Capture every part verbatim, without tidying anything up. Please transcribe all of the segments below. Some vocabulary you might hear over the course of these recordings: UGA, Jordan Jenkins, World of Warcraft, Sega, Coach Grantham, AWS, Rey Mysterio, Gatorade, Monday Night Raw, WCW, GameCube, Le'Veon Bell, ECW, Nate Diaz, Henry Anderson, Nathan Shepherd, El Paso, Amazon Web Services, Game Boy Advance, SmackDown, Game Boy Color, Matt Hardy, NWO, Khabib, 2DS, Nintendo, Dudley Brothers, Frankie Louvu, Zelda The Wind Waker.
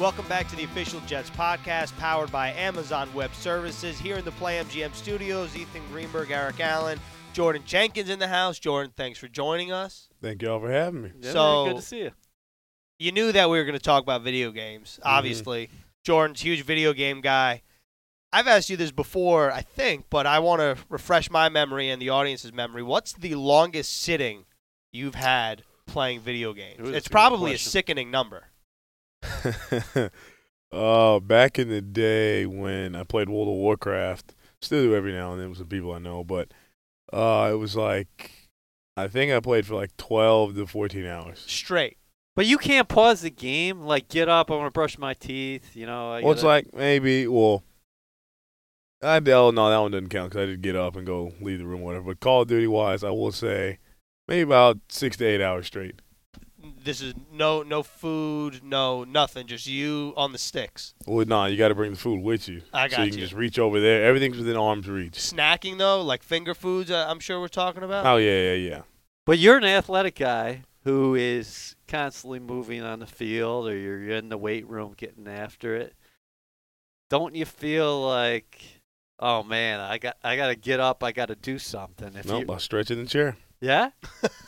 Welcome back to the Official Jets podcast, powered by Amazon Web Services. Here in the PlayMGM studios, Ethan Greenberg, Eric Allen, Jordan Jenkins in the house. Jordan, thanks for joining us. Thank you all for having me. Yeah, so, man, good to see you. You knew that we were going to talk about video games, obviously. Mm-hmm. Jordan's a huge video game guy. I've asked you this before, I think, but I want to refresh my memory and the audience's memory. What's the longest sitting you've had playing video games? It it's probably question. a sickening number. uh, back in the day when I played World of Warcraft, still do every now and then with some people I know, but uh, it was like, I think I played for like twelve to fourteen hours. Straight. But you can't pause the game, like get up, I want to brush my teeth, you know. I well, it's up. like maybe, well, I oh, no, that one doesn't count because I did get up and go leave the room or whatever. But Call of Duty-wise, I will say maybe about six to eight hours straight. This is no no food, no nothing, just you on the sticks. Well, nah, you got to bring the food with you. I got you. So you can you. just reach over there. Everything's within arm's reach. Snacking, though, like finger foods, uh, I'm sure we're talking about. Oh, yeah, yeah, yeah. But you're an athletic guy who is constantly moving on the field, or you're in the weight room getting after it. Don't you feel like, oh, man, I got I got to get up, I got to do something? If nope, I'll stretch in the chair. Yeah?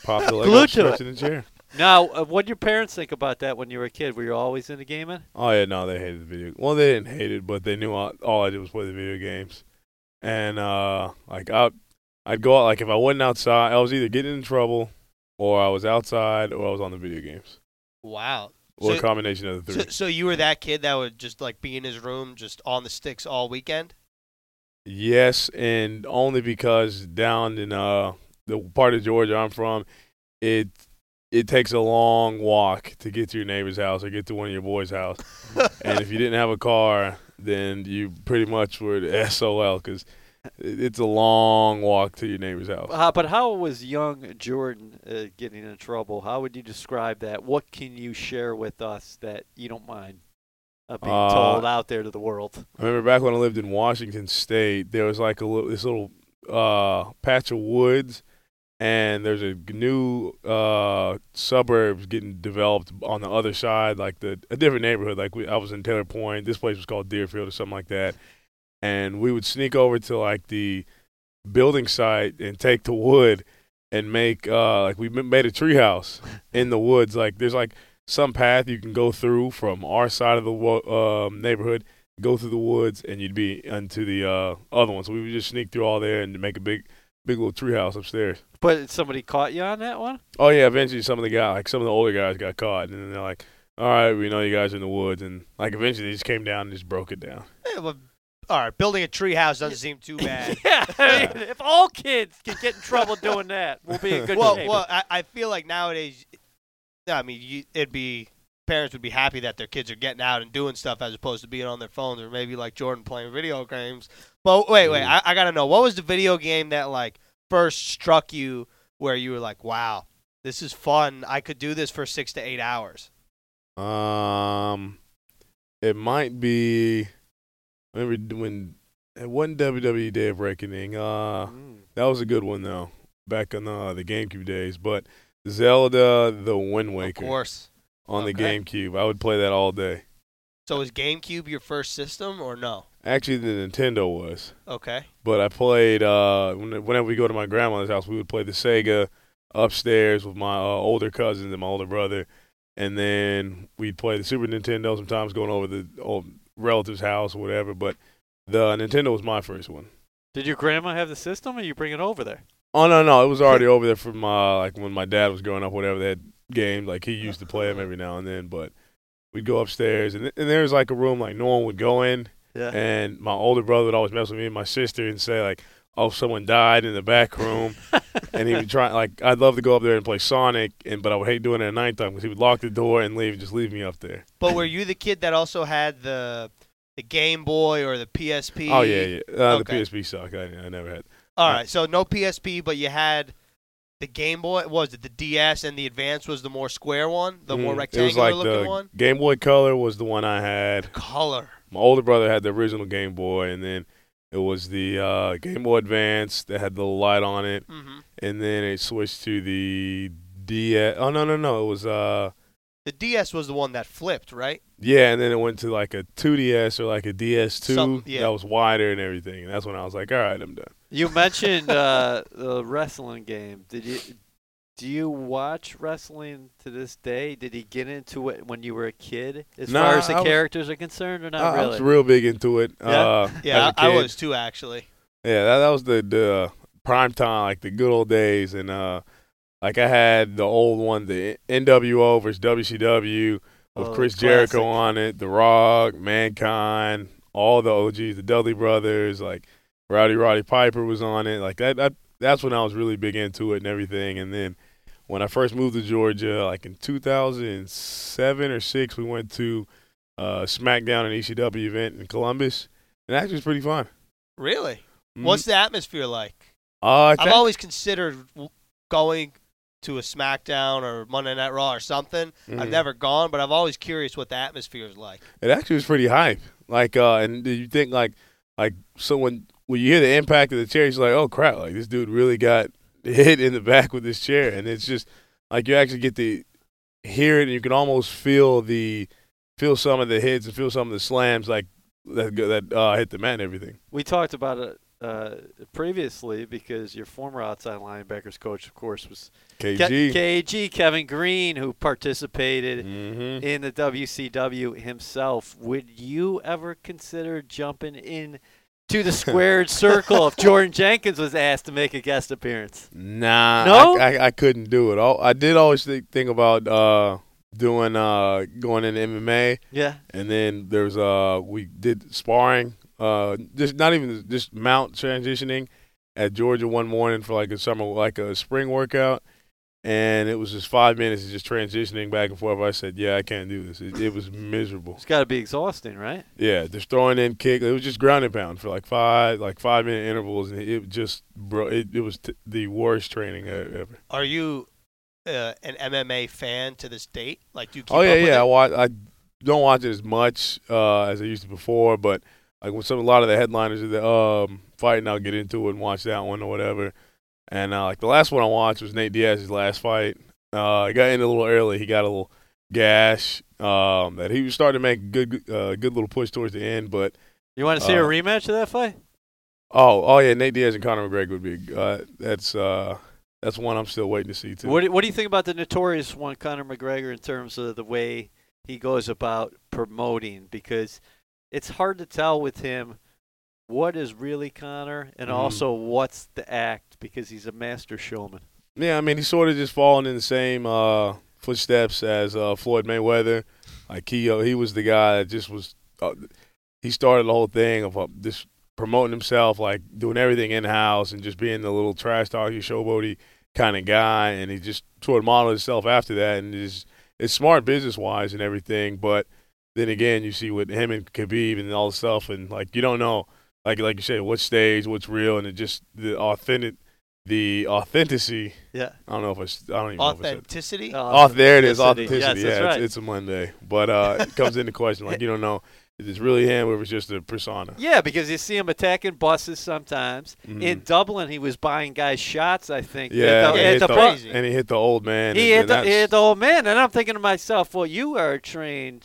Pop the leg up, stretch in the chair. Now, uh, what did your parents think about that when you were a kid? Were you always into gaming? Oh, yeah, no, they hated the video. Well, they didn't hate it, but they knew all, all I did was play the video games. And, uh, like, I, I'd go out, like, if I wasn't outside, I was either getting in trouble, or I was outside, or I was on the video games. Wow. Or so, a combination of the three. So, so you were that kid that would just, like, be in his room just on the sticks all weekend? Yes, and only because down in uh, the part of Georgia I'm from, it. It takes a long walk to get to your neighbor's house or get to one of your boys' house. And if you didn't have a car, then you pretty much were S O L because it's a long walk to your neighbor's house. Uh, but how was young Jordan uh, getting in trouble? How would you describe that? What can you share with us that you don't mind uh, being uh, told out there to the world? I remember back when I lived in Washington State, there was like a little, this little uh, patch of woods. And there's a new uh, suburbs getting developed on the other side, like the a different neighborhood. Like we, I was in Taylor Point. This place was called Deerfield or something like that. And we would sneak over to like the building site and take the wood and make uh, like we made a treehouse in the woods. Like there's like some path you can go through from our side of the wo- uh, neighborhood, go through the woods, and you'd be into the uh, other one. So we would just sneak through all there and make a big. Big little treehouse upstairs. But somebody caught you on that one? Oh, yeah. Eventually, some of the guys, like some of the older guys got caught. And then they're like, all right, we know you guys are in the woods. And, like, eventually, they just came down and just broke it down. Yeah, well, all right. Building a treehouse doesn't seem too bad. yeah. I mean, if all kids can get in trouble doing that, we'll be in good well, shape. Well, I, I feel like nowadays, I mean, you, it'd be parents would be happy that their kids are getting out and doing stuff as opposed to being on their phones or maybe like Jordan playing video games. But wait, wait, I, I got to know, what was the video game that, like, first struck you where you were like, wow, this is fun. I could do this for six to eight hours? Um, it might be, I remember when, it wasn't W W E Day of Reckoning. Uh, mm. That was a good one, though, back on uh, the GameCube days. But Zelda The Wind Waker. Of course. On okay. the GameCube. I would play that all day. So is GameCube your first system or no? Actually, the Nintendo was. Okay. But I played, uh, whenever we go to my grandmother's house, we would play the Sega upstairs with my uh, older cousins and my older brother. And then we'd play the Super Nintendo sometimes going over the old relative's house or whatever. But the Nintendo was my first one. Did your grandma have the system or you bring it over there? Oh, no, no. It was already over there from uh, like when my dad was growing up, whatever. They had games. Like he used to play them every now and then. But we'd go upstairs. And, th- and there was like a room like no one would go in. Yeah. And my older brother would always mess with me and my sister and say, like, oh, someone died in the back room. And he would try, like, I'd love to go up there and play Sonic, and but I would hate doing it at nighttime because he would lock the door and leave, just leave me up there. But were you the kid that also had the the Game Boy or the P S P? Oh, yeah, yeah. Uh, okay. The P S P sucked. I, I never had. All right, so no P S P, but you had the Game Boy. What was it? The D S and the Advance was the more square one, the mm, more rectangular-looking like one? Game Boy Color was the one I had. The Color. My older brother had the original Game Boy, and then it was the uh, Game Boy Advance that had the light on it, mm-hmm. and then it switched to the D S. Oh, no, no, no. It was uh, The D S was the one that flipped, right? Yeah, and then it went to like a two D S or like a D S two Some, yeah. that was wider and everything. And that's when I was like, all right, I'm done. You mentioned uh, the wrestling game. Did you do you watch wrestling to this day? Did he get into it when you were a kid, as nah, far as the I characters was, are concerned, or not I, really? I was real big into it. Yeah, uh, yeah I, I was too, actually. Yeah, that, that was the, the prime time, like the good old days, and uh, like I had the old one, the N W O versus W C W with oh, Chris classic. Jericho on it, The Rock, Mankind, all the O Gs, the Dudley Brothers, like Rowdy Roddy Piper was on it. Like that, that, that's when I was really big into it and everything. And then when I first moved to Georgia, like in two thousand seven or six, we went to uh, SmackDown and E C W event in Columbus, and actually it was pretty fun. Really? Mm-hmm. What's the atmosphere like? Uh, I've always considered going to a SmackDown or Monday Night Raw or something. Mm-hmm. I've never gone, but I'm always curious what the atmosphere is like. It actually was pretty hype. Like, uh, and do you think like, like so when when you hear the impact of the chair, it's like, oh crap! Like this dude really got hit in the back with this chair, and it's just like you actually get to hear it, and you can almost feel the feel some of the hits and feel some of the slams like that that uh, hit the mat and everything. We talked about it. Uh, previously, because your former outside linebackers coach, of course, was K G, K G Kevin Green, who participated mm-hmm. in the W C W himself. Would you ever consider jumping in to the squared circle if Jordan Jenkins was asked to make a guest appearance? Nah, no? I, I, I couldn't do it. I, I did always think, think about uh, doing uh, going in M M A. Yeah, and then there's uh, we did sparring. Uh, just not even just mount transitioning at Georgia one morning for like a summer, like a spring workout, and it was just five minutes of just transitioning back and forth. I said, "Yeah, I can't do this." It, it was miserable. It's got to be exhausting, right? Yeah, just throwing in kick. It was just ground and pound for like five, like five minute intervals, and it just bro, it, it was t- the worst training ever. Are you uh, an M M A fan to this date? Like, do you keep oh yeah, up with yeah. It? I watch. I don't watch it as much uh, as I used to before, but. Like with some, a lot of the headliners are the, um, fighting, I'll get into it and watch that one or whatever. And uh, like the last one I watched was Nate Diaz's last fight. Uh, he got in a little early. He got a little gash um, that he was starting to make good, uh, good little push towards the end. But you want to see uh, a rematch of that fight? Oh, oh yeah, Nate Diaz and Conor McGregor would be. Uh, that's uh, that's one I'm still waiting to see too. What do, what do you think about the notorious one, Conor McGregor, in terms of the way he goes about promoting? Because it's hard to tell with him what is really Conor and mm-hmm. also what's the act, because he's a master showman. Yeah, I mean, he's sort of just falling in the same uh, footsteps as uh, Floyd Mayweather. Like he, uh, he was the guy that just was uh, – he started the whole thing of uh, just promoting himself, like doing everything in-house and just being the little trash talky, showboaty kind of guy, and he just sort of modeled himself after that. And it's, it's smart business-wise and everything, but – then again, you see with him and Khabib and all the stuff, and like you don't know, like like you said, what's staged, what's real, and it just the authentic, the authenticity. Yeah. I don't know if it's, I don't even authenticity? know if it's. Authenticity. Oh, there it is, authenticity. Yes, yeah, that's right. it's, it's a Monday, but uh, it comes into question. Like you don't know if it's really him or if it's just a persona. Yeah, because you see him attacking buses sometimes. Mm-hmm. In Dublin, he was buying guys shots. I think. Yeah, the, and, the, the, and he hit the old man. He, and, hit, and the, he hit the old man, and I'm thinking to myself, well, you are trained.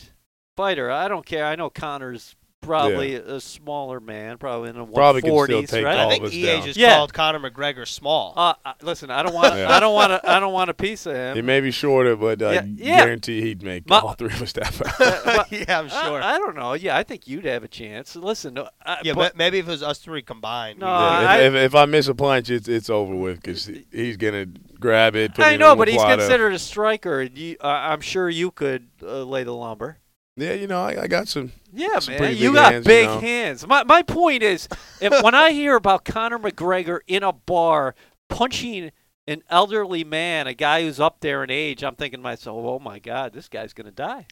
Fighter, I don't care. I know Conor's probably yeah. a smaller man, probably in the one forties, right? I think E A just yeah. called Conor McGregor small. Uh, uh, listen, I don't want, yeah. I don't want, I don't want a piece of him. He may be shorter, but I uh, yeah. yeah. guarantee he'd make my, all three of us that fight. Yeah, I'm sure. I, I don't know. Yeah, I think you'd have a chance. Listen, I, yeah, but maybe if it was us three combined. No, yeah, if, I, if, if I miss a punch, it's it's over with because he's gonna grab it. Put I know, but he's considered up. a striker. You, uh, I'm sure you could uh, lay the lumber. Yeah, you know, I, I got some. Yeah, some man, you got hands, big you know? hands. My my point is, if, when I hear about Conor McGregor in a bar punching an elderly man, a guy who's up there in age, I'm thinking to myself, oh my God, this guy's gonna die.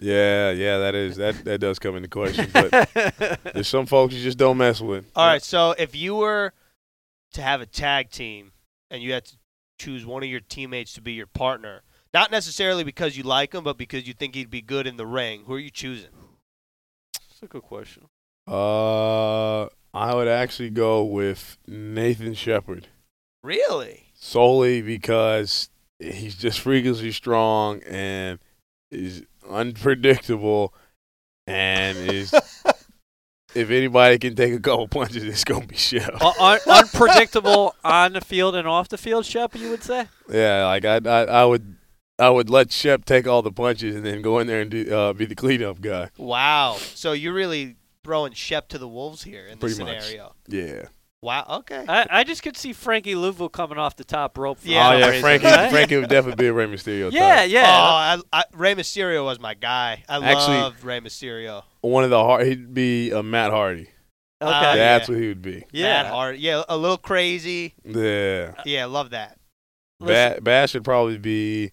Yeah, yeah, that is that that does come into question. But there's some folks you just don't mess with. All right, so if you were to have a tag team and you had to choose one of your teammates to be your partner. Not necessarily because you like him, but because you think he'd be good in the ring. Who are you choosing? That's a good question. Uh, I would actually go with Nathan Shepherd. Really? Solely because he's just freakishly strong, and is unpredictable and is if anybody can take a couple punches, it's going to be Shep. Uh, un- unpredictable on the field and off the field, Shep, you would say? Yeah, like I, I, I would I would let Shep take all the punches and then go in there and do, uh, be the cleanup guy. Wow. So you're really throwing Shep to the wolves here in this scenario. Pretty much, yeah. Wow, okay. I, I just could see Frankie Louvu coming off the top rope. For yeah. Oh, yeah, Frankie Frankie would definitely be a Rey Mysterio type. Yeah, yeah. Oh, I, I, Rey Mysterio was my guy. I Actually, love Rey Mysterio. One of the hard, he'd be a Matt Hardy. Okay. Uh, That's yeah. what he would be. Yeah. Matt Hardy. Yeah, a little crazy. Yeah. Yeah, love that. Ba- Bash would probably be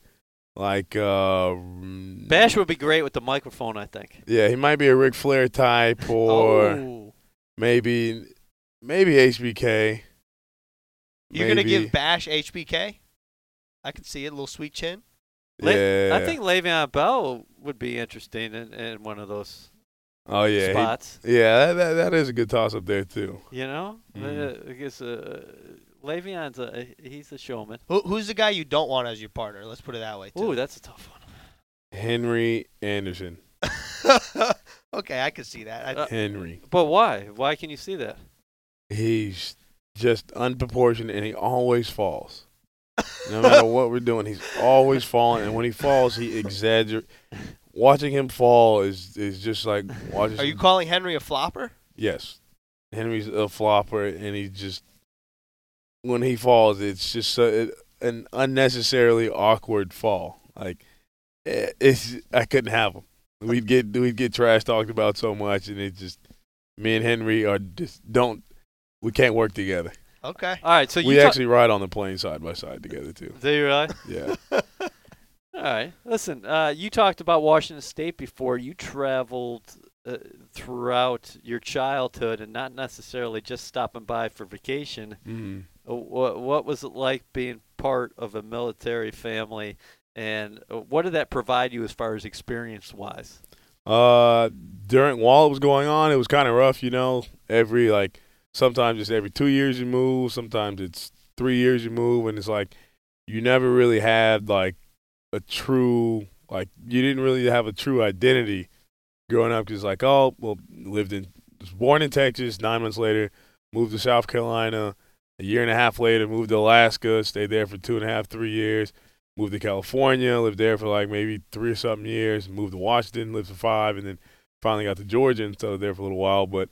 like uh, Bash would be great with the microphone, I think. Yeah, he might be a Ric Flair type or oh. maybe – Maybe H B K. You're going to give Bash H B K? I can see it. A little sweet chin. Le- yeah. I think Le'Veon Bell would be interesting in, in one of those oh, yeah. spots. He, yeah, that, that that is a good toss-up there, too. You know? Mm. I guess uh, Le'Veon's a, he's a showman. Who, who's the guy you don't want as your partner? Let's put it that way, too. Ooh, that's a tough one. Henry Anderson. Okay, I can see that. Uh, Henry. But why? Why can you see that? He's just unproportionate, and he always falls. No matter what we're doing, he's always falling. And when he falls, he exaggerates. Watching him fall is, is just like watching. Are you him. calling Henry a flopper? Yes, Henry's a flopper, and he just when he falls, it's just a, it, an unnecessarily awkward fall. Like it's, I couldn't have him. We'd get we'd get trash talked about so much, and it just me and Henry are just don't. We can't work together. Okay. All right. So you we ta- actually ride on the plane side by side together too. Do you really? Yeah. All right. Listen, uh, you talked about Washington State before. You traveled uh, throughout your childhood, and not necessarily just stopping by for vacation. Mm. Uh, wh- what was it like being part of a military family, and what did that provide you as far as experience-wise? Uh, during while it was going on, it was kind of rough. You know, every like. Sometimes it's every two years you move. Sometimes it's three years you move, and it's like you never really had like a true like you didn't really have a true identity growing up. Because like oh well, lived in was born in Texas. Nine months later, moved to South Carolina. A year and a half later, moved to Alaska. Stayed there for two and a half, three years. Moved to California. Lived there for like maybe three or something years. Moved to Washington. Lived for five, and then finally got to Georgia and stayed there for a little while, but.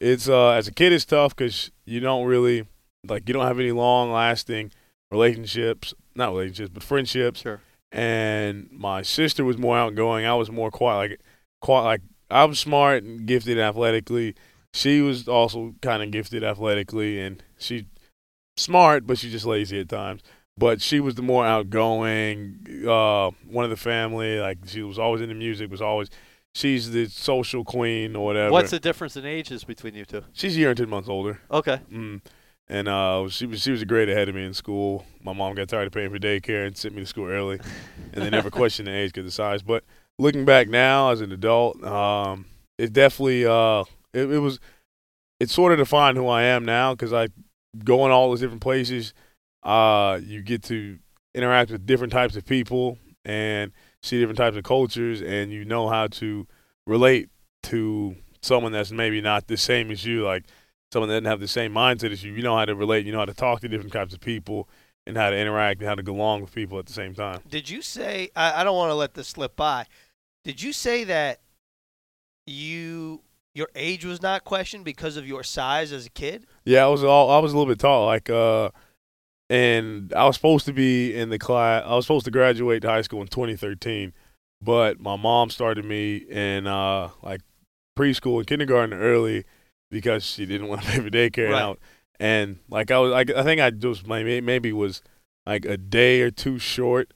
It's uh as a kid it's tough because you don't really like you don't have any long lasting relationships, not relationships but friendships. Sure. And my sister was more outgoing. I was more quiet. Like quiet. Like I was smart and gifted athletically. She was also kind of gifted athletically, and she smart, but she's just lazy at times. But she was the more outgoing uh, one of the family. Like she was always into music. Was always. She's the social queen or whatever. What's the difference in ages between you two? She's a year and ten months older. Okay. Mm. And uh, she was she was a grade ahead of me in school. My mom got tired of paying for daycare and sent me to school early, and they never questioned the age because of size. But looking back now as an adult, um, it definitely uh, it, it was it sort of defined who I am now because I go in all those different places. Uh, you get to interact with different types of people and. See different types of cultures, and you know how to relate to someone that's maybe not the same as you, like someone that doesn't have the same mindset as you. You know how to relate. You know how to talk to different types of people and how to interact and how to go along with people at the same time. Did you say – I don't want to let this slip by. Did you say that you your age was not questioned because of your size as a kid? Yeah, I was all, I was a little bit tall. Like uh, – And I was supposed to be in the class. I was supposed to graduate high school in twenty thirteen, but my mom started me in uh, like preschool and kindergarten early because she didn't want to pay for daycare. Right. Out. And like I was, I, I think I just maybe was like a day or two short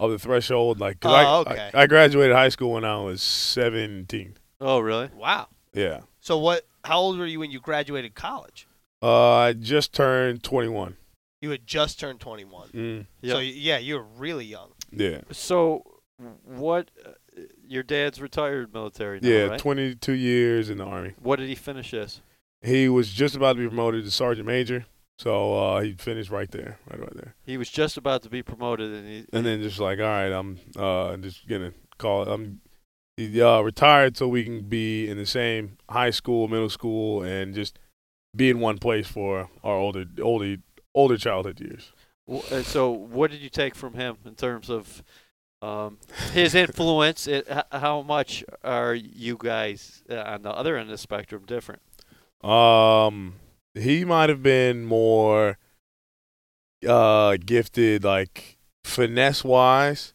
of the threshold. Like, cause oh, I, okay. I, I graduated high school when I was seventeen. Oh, really? Wow. Yeah. So what? How old were you when you graduated college? Uh, I just turned twenty-one. You had just turned twenty-one. Mm, yep. So, yeah, you were really young. Yeah. So, what uh, – your dad's retired military now, yeah, right? twenty-two years in the Army. What did he finish as? He was just about to be promoted to Sergeant Major. So, uh, he finished right there, right right there. He was just about to be promoted. And he, and then just like, all right, I'm uh, just going to call it. I'm uh, retired so we can be in the same high school, middle school, and just be in one place for our older, older, older childhood years. So what did you take from him in terms of um, his influence? It, how much are you guys uh, on the other end of the spectrum different? Um, he might have been more uh, gifted, like finesse-wise,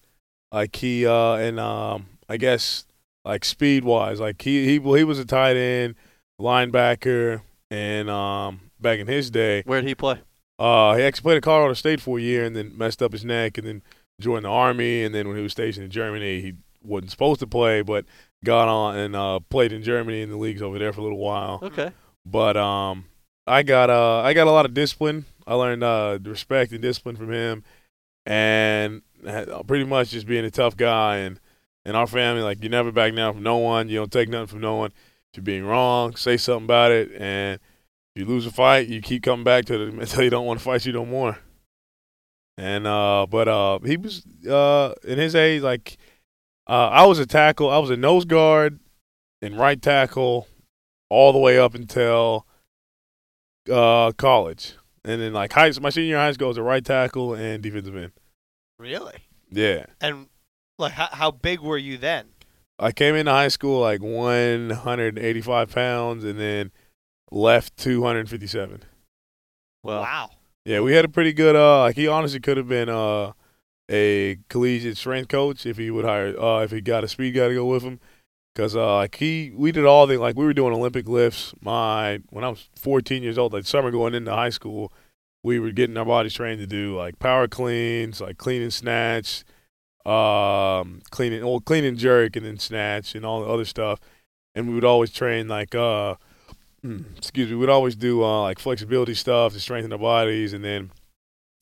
like he uh, and um, I guess like speed-wise. Like he he he was a tight end, linebacker, and um, back in his day, where did he play? Uh, he actually played at Colorado State for a year and then messed up his neck and then joined the Army. And then when he was stationed in Germany, he wasn't supposed to play, but got on and uh, played in Germany in the leagues over there for a little while. Okay. But um, I got uh, I got a lot of discipline. I learned uh, respect and discipline from him, and pretty much just being a tough guy. And in our family, like, you never back down from no one. You don't take nothing from no one. If you're being wrong, say something about it, and you lose a fight, you keep coming back to it until you don't want to fight you no more. And uh, but uh, he was uh, in his age, like uh, I was a tackle, I was a nose guard and right tackle all the way up until uh, college, and then like high, my senior high school I was a right tackle and defensive end. Really? Yeah. And like, how, how big were you then? I came into high school like one hundred eighty-five pounds, and then left two hundred fifty-seven. Well, wow. Yeah, we had a pretty good uh like he honestly could have been uh a collegiate strength coach if he would hire uh if he got a speed guy to go with him, cuz uh like he we did all the like we were doing Olympic lifts my when I was fourteen years old, like summer going into high school, we were getting our bodies trained to do like power cleans, like clean and snatch, um cleaning well, clean and jerk and then snatch and all the other stuff. And we would always train like uh excuse me, we'd always do uh, like flexibility stuff to strengthen our bodies. And then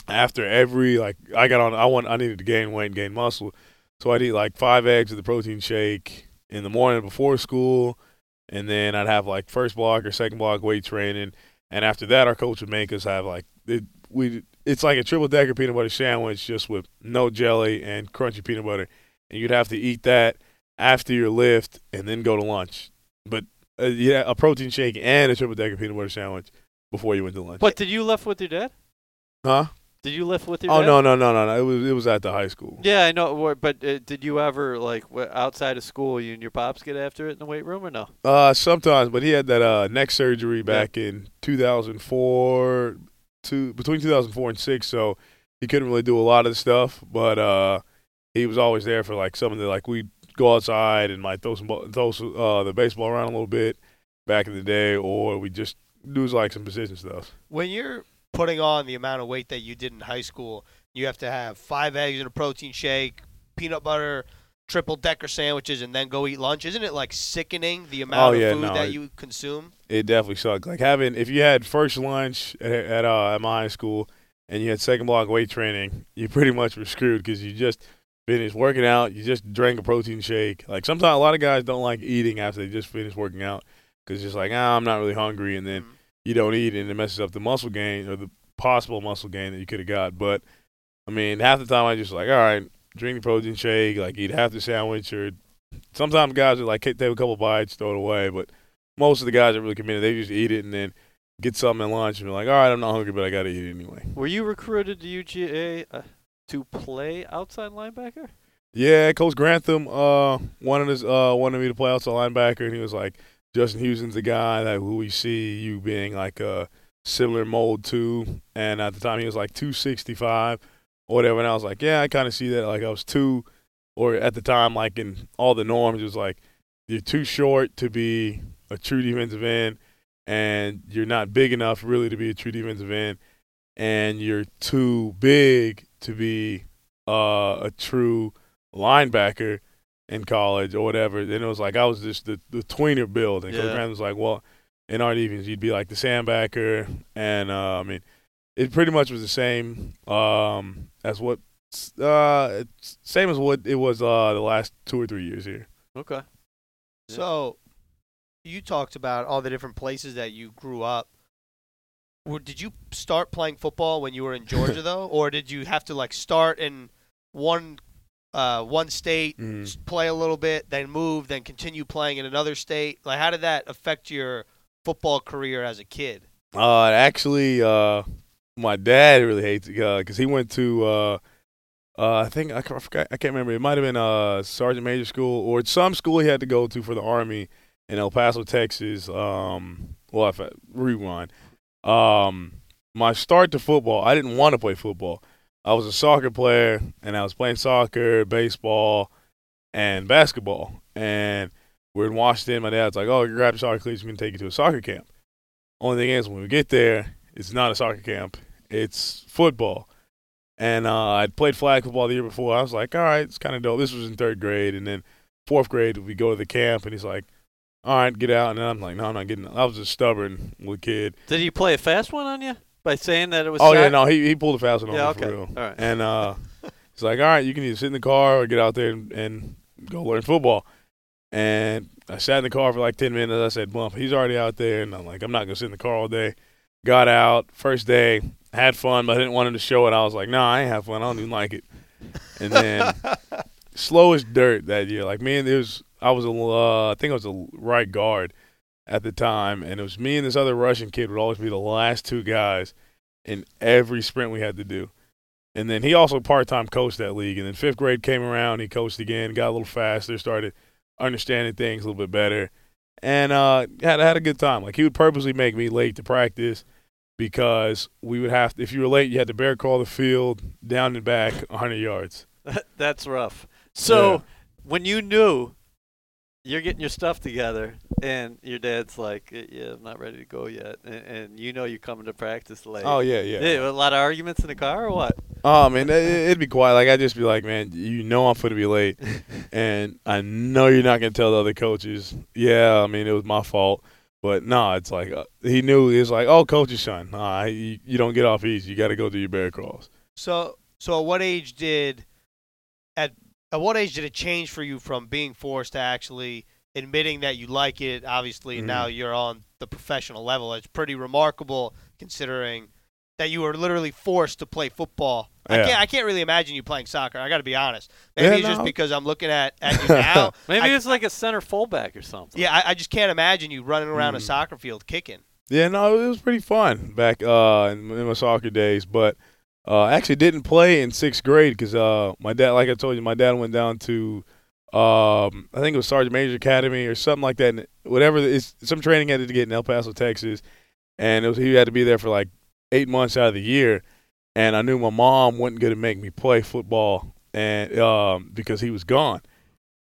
after every, like I got on, I want, I needed to gain weight and gain muscle. So I'd eat like five eggs with a protein shake in the morning before school. And then I'd have like first block or second block weight training. And after that, our coach would make us have like, it, we, it's like a triple decker peanut butter sandwich just with no jelly and crunchy peanut butter. And you'd have to eat that after your lift and then go to lunch. But Uh, yeah, a protein shake and a triple-decker peanut butter sandwich before you went to lunch. But did you lift with your dad? Huh? Did you lift with your oh, dad? Oh, no, no, no, no, no. It was, it was at the high school. Yeah, I know. But uh, did you ever, like, outside of school, you and your pops get after it in the weight room or no? Uh, sometimes, but he had that uh, neck surgery back yeah. in two thousand four, two, between two thousand four and six, so he couldn't really do a lot of the stuff. But uh, he was always there for, like, some of the, like, we go outside and like throw some throw some, uh, the baseball around a little bit back in the day, or we just do like some position stuff. When you're putting on the amount of weight that you did in high school, you have to have five eggs and a protein shake, peanut butter, triple decker sandwiches, and then go eat lunch. Isn't it like sickening the amount oh, of yeah, food no, that it, you consume? It definitely sucked. Like having if you had first lunch at at, uh, at my high school and you had second block weight training, you pretty much were screwed because you just finish working out, you just drank a protein shake. Like sometimes a lot of guys don't like eating after they just finish working out because just like, ah, I'm not really hungry, and then mm-hmm. you don't eat and it messes up the muscle gain or the possible muscle gain that you could have got. But I mean, half the time I just like, all right, drink the protein shake, like eat half the sandwich, or sometimes guys are like, take a couple bites, throw it away. But most of the guys are really committed. They just eat it and then get something at lunch and be like, all right, I'm not hungry, but I got to eat it anyway. Were you recruited to U G A? Uh- To play outside linebacker? Yeah, Coach Grantham uh, wanted his, uh, wanted me to play outside linebacker, and he was like, Justin Houston's the guy that who we see you being like a similar mold to. And at the time, he was like two sixty-five or whatever, and I was like, yeah, I kind of see that. Like I was two, or at the time, like in all the norms, it was like you're too short to be a true defensive end, and you're not big enough really to be a true defensive end, and you're too big to be uh, a true linebacker in college or whatever. Then it was like I was just the, the tweener build. And yeah. Coach Graham was like, well, in our defense, you'd be like the sandbacker. And, uh, I mean, it pretty much was the same um, as what uh, – same as what it was uh, the last two or three years here. Okay. Yeah. So you talked about all the different places that you grew up. Did you start playing football when you were in Georgia, though? Or did you have to, like, start in one uh, one state, mm. play a little bit, then move, then continue playing in another state? Like, how did that affect your football career as a kid? Uh, actually, uh, my dad really hates it because uh, he went to, uh, uh, I think, I forgot, I can't remember. It might have been uh, Sergeant Major School or some school he had to go to for the Army in El Paso, Texas. Um, well, if I rewind. Um, my start to football, I didn't want to play football. I was a soccer player, and I was playing soccer, baseball, and basketball. And we we're in Washington. My dad's like, oh, you grab your soccer cleats. We can take you to a soccer camp. Only thing is, when we get there, it's not a soccer camp. It's football. And uh, I'd played flag football the year before. I was like, all right, it's kind of dope. This was in third grade. And then fourth grade, we go to the camp, and he's like, all right, get out. And I'm like, no, I'm not getting out. I was a stubborn little kid. Did he play a fast one on you? By saying that it was. Oh, shot? yeah, no, he he pulled a fast one on yeah, me okay. for real. All right. And uh, he's like, all right, you can either sit in the car or get out there and, and go learn football. And I sat in the car for like ten minutes. I said, bump, he's already out there. And I'm like, I'm not going to sit in the car all day. Got out, first day, had fun, but I didn't want him to show it. I was like, no, nah, I ain't have fun. I don't even like it. And then slow as dirt that year. Like, me and it was, I was, a, uh, I think I was a right guard at the time, and it was me and this other Russian kid would always be the last two guys in every sprint we had to do. And then he also part-time coached that league. And then fifth grade came around, he coached again, got a little faster, started understanding things a little bit better, and uh, had had a good time. Like, he would purposely make me late to practice because we would have to, if you were late, you had to bear crawl the field down and back one hundred yards. That's rough. So yeah. When you knew you're getting your stuff together, and your dad's like, yeah, I'm not ready to go yet. And, and you know you're coming to practice late. Oh, yeah, yeah. Hey, a lot of arguments in the car or what? Oh, man, it'd be quiet. Like, I'd just be like, man, you know I'm going to be late. And I know you're not going to tell the other coaches. Yeah, I mean, it was my fault. But, no, nah, it's like uh, he knew. He was like, oh, coach's son. Nah, you, you don't get off easy. You got to go through your bear crawls. So, so at what age did at at what age did it change for you from being forced to actually – admitting that you like it, obviously, mm-hmm. now you're on the professional level. It's pretty remarkable considering that you were literally forced to play football. Yeah. I can't I can't really imagine you playing soccer. I got to be honest. Maybe yeah, it's no. just because I'm looking at, at you now. Maybe I, it's like a center fullback or something. Yeah, I, I just can't imagine you running around mm-hmm. a soccer field kicking. Yeah, no, it was pretty fun back uh, in, in my soccer days. But uh, I actually didn't play in sixth grade because uh, my dad, like I told you, my dad went down to – Um, I think it was Sergeant Major Academy or something like that. And whatever, it's some training had to get in El Paso, Texas, and it was, he had to be there for like eight months out of the year. And I knew my mom wasn't going to make me play football, and um, because he was gone.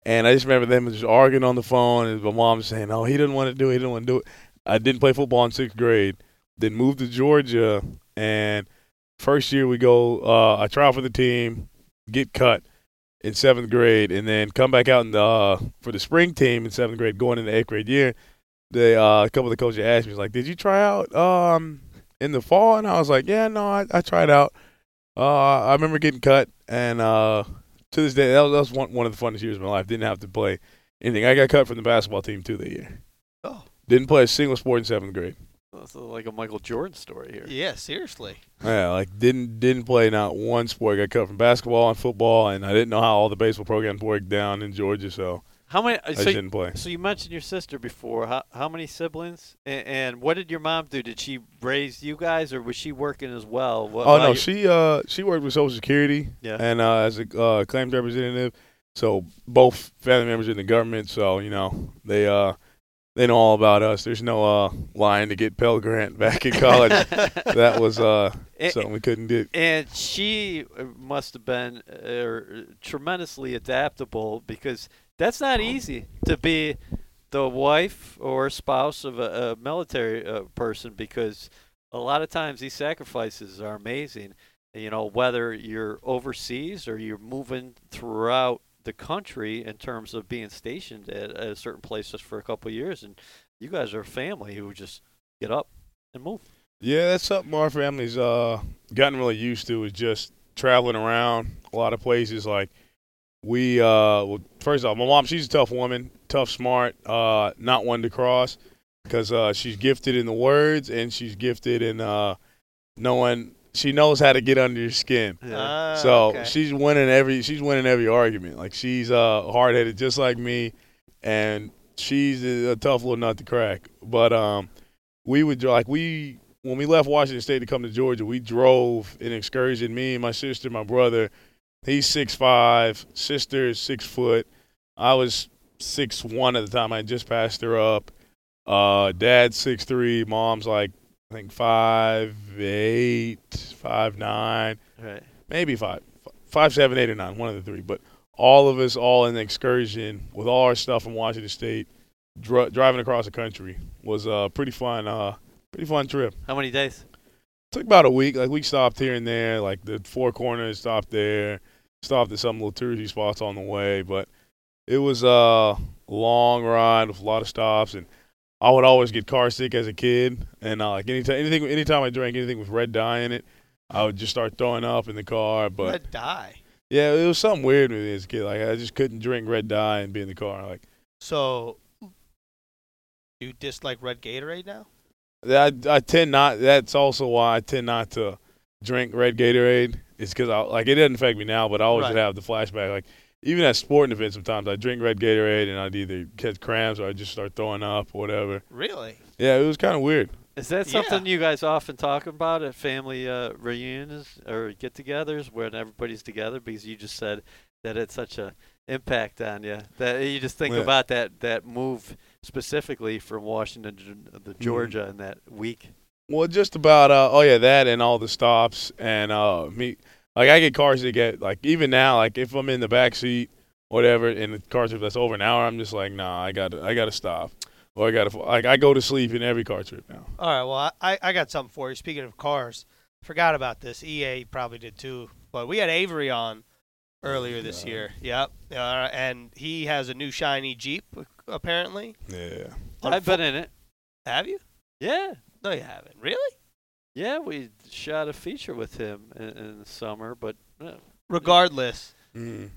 And I just remember them just arguing on the phone, and my mom saying, "Oh, he didn't want to do it. He didn't want to do it." I didn't play football in sixth grade. Then moved to Georgia, and first year we go. Uh, I tried for the team, get cut in seventh grade, and then come back out in the, uh, for the spring team in seventh grade, going into eighth grade year. They, uh, a couple of the coaches asked me, like, did you try out um, in the fall? And I was like, yeah, no, I, I tried out. Uh, I remember getting cut, and uh, to this day, that was, that was one, one of the funnest years of my life. Didn't have to play anything. I got cut from the basketball team, too, that year. Oh. Didn't play a single sport in seventh grade. That's like a Michael Jordan story here. Yeah, seriously. Yeah, like didn't didn't play not one sport. I got cut from basketball and football, and I didn't know how all the baseball programs worked down in Georgia, so how many? I so didn't you, play. So you mentioned your sister before. How how many siblings? And, and what did your mom do? Did she raise you guys, or was she working as well? What, oh no, you? she uh she worked with Social Security. Yeah. And uh, as a uh, claims representative, so both family members in the government. So you know they uh. They know all about us. There's no uh, lying to get Pell Grant back in college. That was uh, and, something we couldn't do. And she must have been uh, tremendously adaptable, because that's not easy to be the wife or spouse of a, a military uh, person, because a lot of times these sacrifices are amazing. You know, whether you're overseas or you're moving throughout the country in terms of being stationed at a certain place just for a couple of years, and you guys are a family who just get up and move. Yeah, that's something our family's uh, gotten really used to, is just traveling around a lot of places. Like we, uh, well, first off, my mom, she's a tough woman, tough, smart, uh, not one to cross, because uh, she's gifted in the words, and she's gifted in uh, knowing she knows how to get under your skin. Yeah. Oh, so okay. she's winning every she's winning every argument. Like she's uh, hard headed just like me, and she's a tough little nut to crack. But um, we would like we when we left Washington State to come to Georgia, we drove an excursion. Me and my sister, my brother. He's six five, sister's six foot. I was six one at the time. I just passed her up. Uh, dad's six three, mom's like I think five eight, five nine, right. Maybe five, five seven, eight or nine, one of the three. But all of us, all in the excursion with all our stuff from Washington State, dr- driving across the country was a pretty fun, uh, pretty fun trip. How many days? Took about a week. Like we stopped here and there, like the Four Corners, stopped there, stopped at some little touristy spots on the way. But it was a long ride with a lot of stops, and I would always get car sick as a kid, and uh, like anytime, anything, anytime I drank anything with red dye in it, I would just start throwing up in the car. But red dye. Yeah, it was something weird with me as a kid. Like I just couldn't drink red dye and be in the car. Like so, you dislike red Gatorade now? I, I tend not. That's also why I tend not to drink red Gatorade. It's because I like it doesn't affect me now, but I always right. have the flashback. Like even at sporting events, sometimes I drink red Gatorade and I'd either catch cramps or I just start throwing up or whatever. Really? Yeah, it was kind of weird. Is that something yeah. you guys often talk about at family uh, reunions or get-togethers when everybody's together? Because you just said that it's such a impact on you that you just think yeah. about that that move specifically from Washington to Georgia mm. in that week. Well, just about uh, oh yeah, that and all the stops and uh, me. Like, I get cars that get, like, even now, like, if I'm in the backseat, whatever, and the car trip that's over an hour, I'm just like, nah, I got to I gotta stop. Or I got to, like, I go to sleep in every car trip now. All right, well, I, I got something for you. Speaking of cars, forgot about this. E A probably did too. But we had Avery on earlier this yeah. year. Yep. Uh, and he has a new shiny Jeep, apparently. Yeah. I've been in it. Have you? Yeah. No, you haven't. Really? Yeah, we shot a feature with him in, in the summer, but uh, regardless, mm.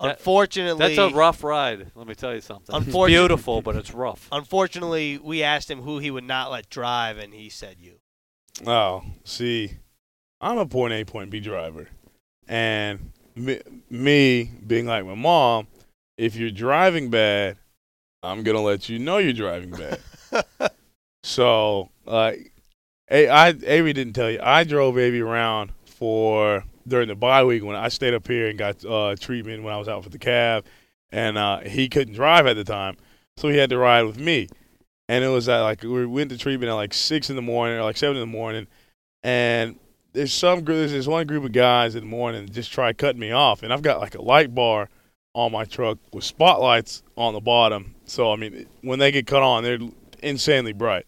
unfortunately, that, that's a rough ride. Let me tell you something. It's beautiful, but it's rough. Unfortunately, we asked him who he would not let drive, and he said you. Oh, see, I'm a point A, point B driver, and me, me being like my mom, if you're driving bad, I'm gonna let you know you're driving bad. So, like. Uh, Hey, I, Avery didn't tell you. I drove Avery around for during the bye week when I stayed up here and got uh, treatment when I was out for the calf, and uh, he couldn't drive at the time, so he had to ride with me. And it was at, like we went to treatment at like six in the morning or like seven in the morning, and there's some there's this one group of guys in the morning that just try cutting me off, and I've got like a light bar on my truck with spotlights on the bottom, so I mean when they get cut on, they're insanely bright.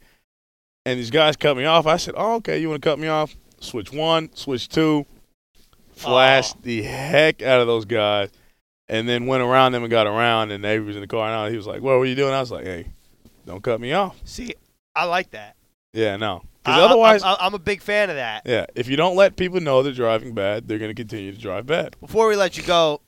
And these guys cut me off. I said, oh, okay, you want to cut me off? Switch one, switch two. Flashed oh. the heck out of those guys. And then went around them and got around. And Avery was in the car. And he was like, what were you doing? I was like, hey, don't cut me off. See, I like that. Yeah, no. Because otherwise. I, I, I'm a big fan of that. Yeah. If you don't let people know they're driving bad, they're going to continue to drive bad. Before we let you go,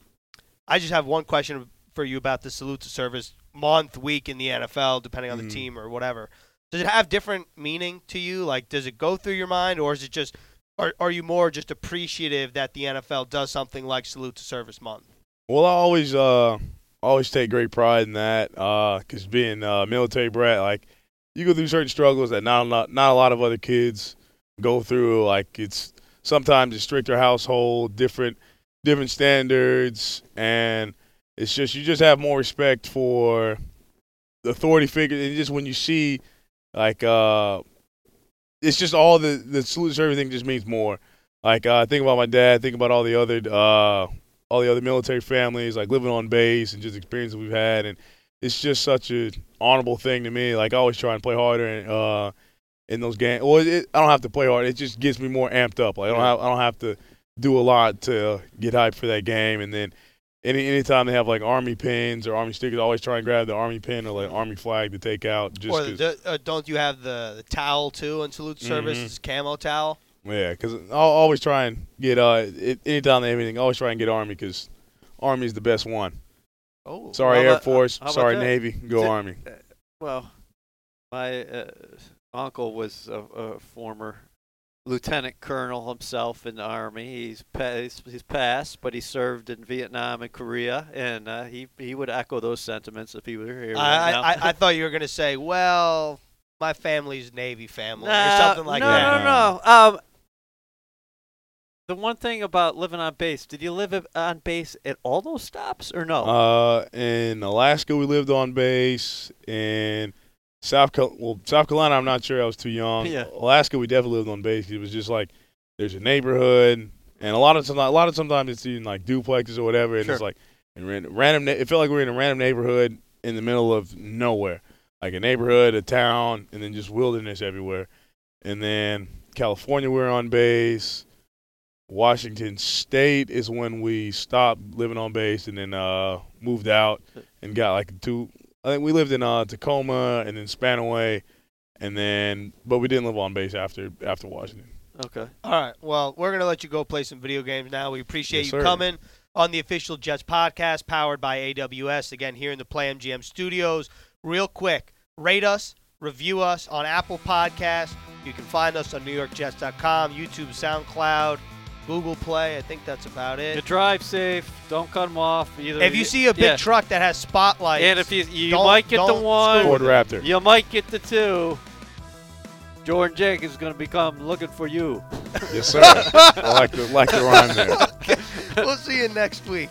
I just have one question for you about the salute to service month, week in the N F L, depending on mm. the team or whatever. Does it have different meaning to you? Like, does it go through your mind, or is it just, are are you more just appreciative that the N F L does something like Salute to Service Month? Well, I always, uh, always take great pride in that, because uh, being a military brat, like, you go through certain struggles that not a lot, not a lot of other kids go through. Like, it's sometimes a stricter household, different, different standards, and it's just you just have more respect for the authority figures, and just when you see. Like, uh, it's just all the, the salute to everything just means more. Like, I uh, think about my dad, think about all the other uh, all the other military families, like living on base and just experiences we've had. And it's just such an honorable thing to me. Like, I always try and play harder in, uh, in those games. Well, it, I don't have to play hard. It just gets me more amped up. Like, I don't have, I don't have to do a lot to get hyped for that game. And then any anytime they have, like, Army pins or Army stickers, I always try and grab the Army pin or, like, Army flag to take out. Just or the, uh, don't you have the, the towel, too, in Salute mm-hmm. Service? It's camo towel? Yeah, because I'll always try and get uh, – anytime they have anything, I always try and get Army because Army's the best one. Oh, Sorry, Air about, Force. Uh, sorry, that? Navy. Go Did, Army. Uh, well, my uh, uncle was a, a former lieutenant colonel himself in the Army. He's he's, he's passed, but he served in Vietnam and Korea, and uh, he he would echo those sentiments if he were here. I, right now. I, I thought you were going to say, well, my family's Navy family uh, or something like no, that. No, no, no. Um, the one thing about living on base, did you live on base at all those stops or no? Uh, in Alaska, we lived on base. In South Cal- well, South Carolina, I'm not sure. I was too young. Yeah. Alaska, we definitely lived on base. It was just like there's a neighborhood, and a lot of a lot of sometimes it's in like duplexes or whatever, and sure. It's like in random. It felt like we were in a random neighborhood in the middle of nowhere, like a neighborhood, a town, and then just wilderness everywhere. And then California, we were on base. Washington State is when we stopped living on base and then uh, moved out and got like two. I think we lived in uh, Tacoma and then Spanaway, and then but we didn't live on base after after Washington. Okay. All right. Well, we're gonna let you go play some video games now. We appreciate yes, you sir. coming on the official Jets podcast, powered by A W S. Again, here in the PlayMGM studios. Real quick, rate us, review us on Apple Podcasts. You can find us on New York Jets dot com, YouTube, SoundCloud, Google Play. I think that's about it. You drive safe. Don't cut them off either. If you see a big yeah. truck that has spotlights, and if you, you don't, might get the one, Ford Raptor. You might get the two. Jordan Jenkins is going to become looking for you. Yes, sir. I like the like the rhyme there. Okay. We'll see you next week.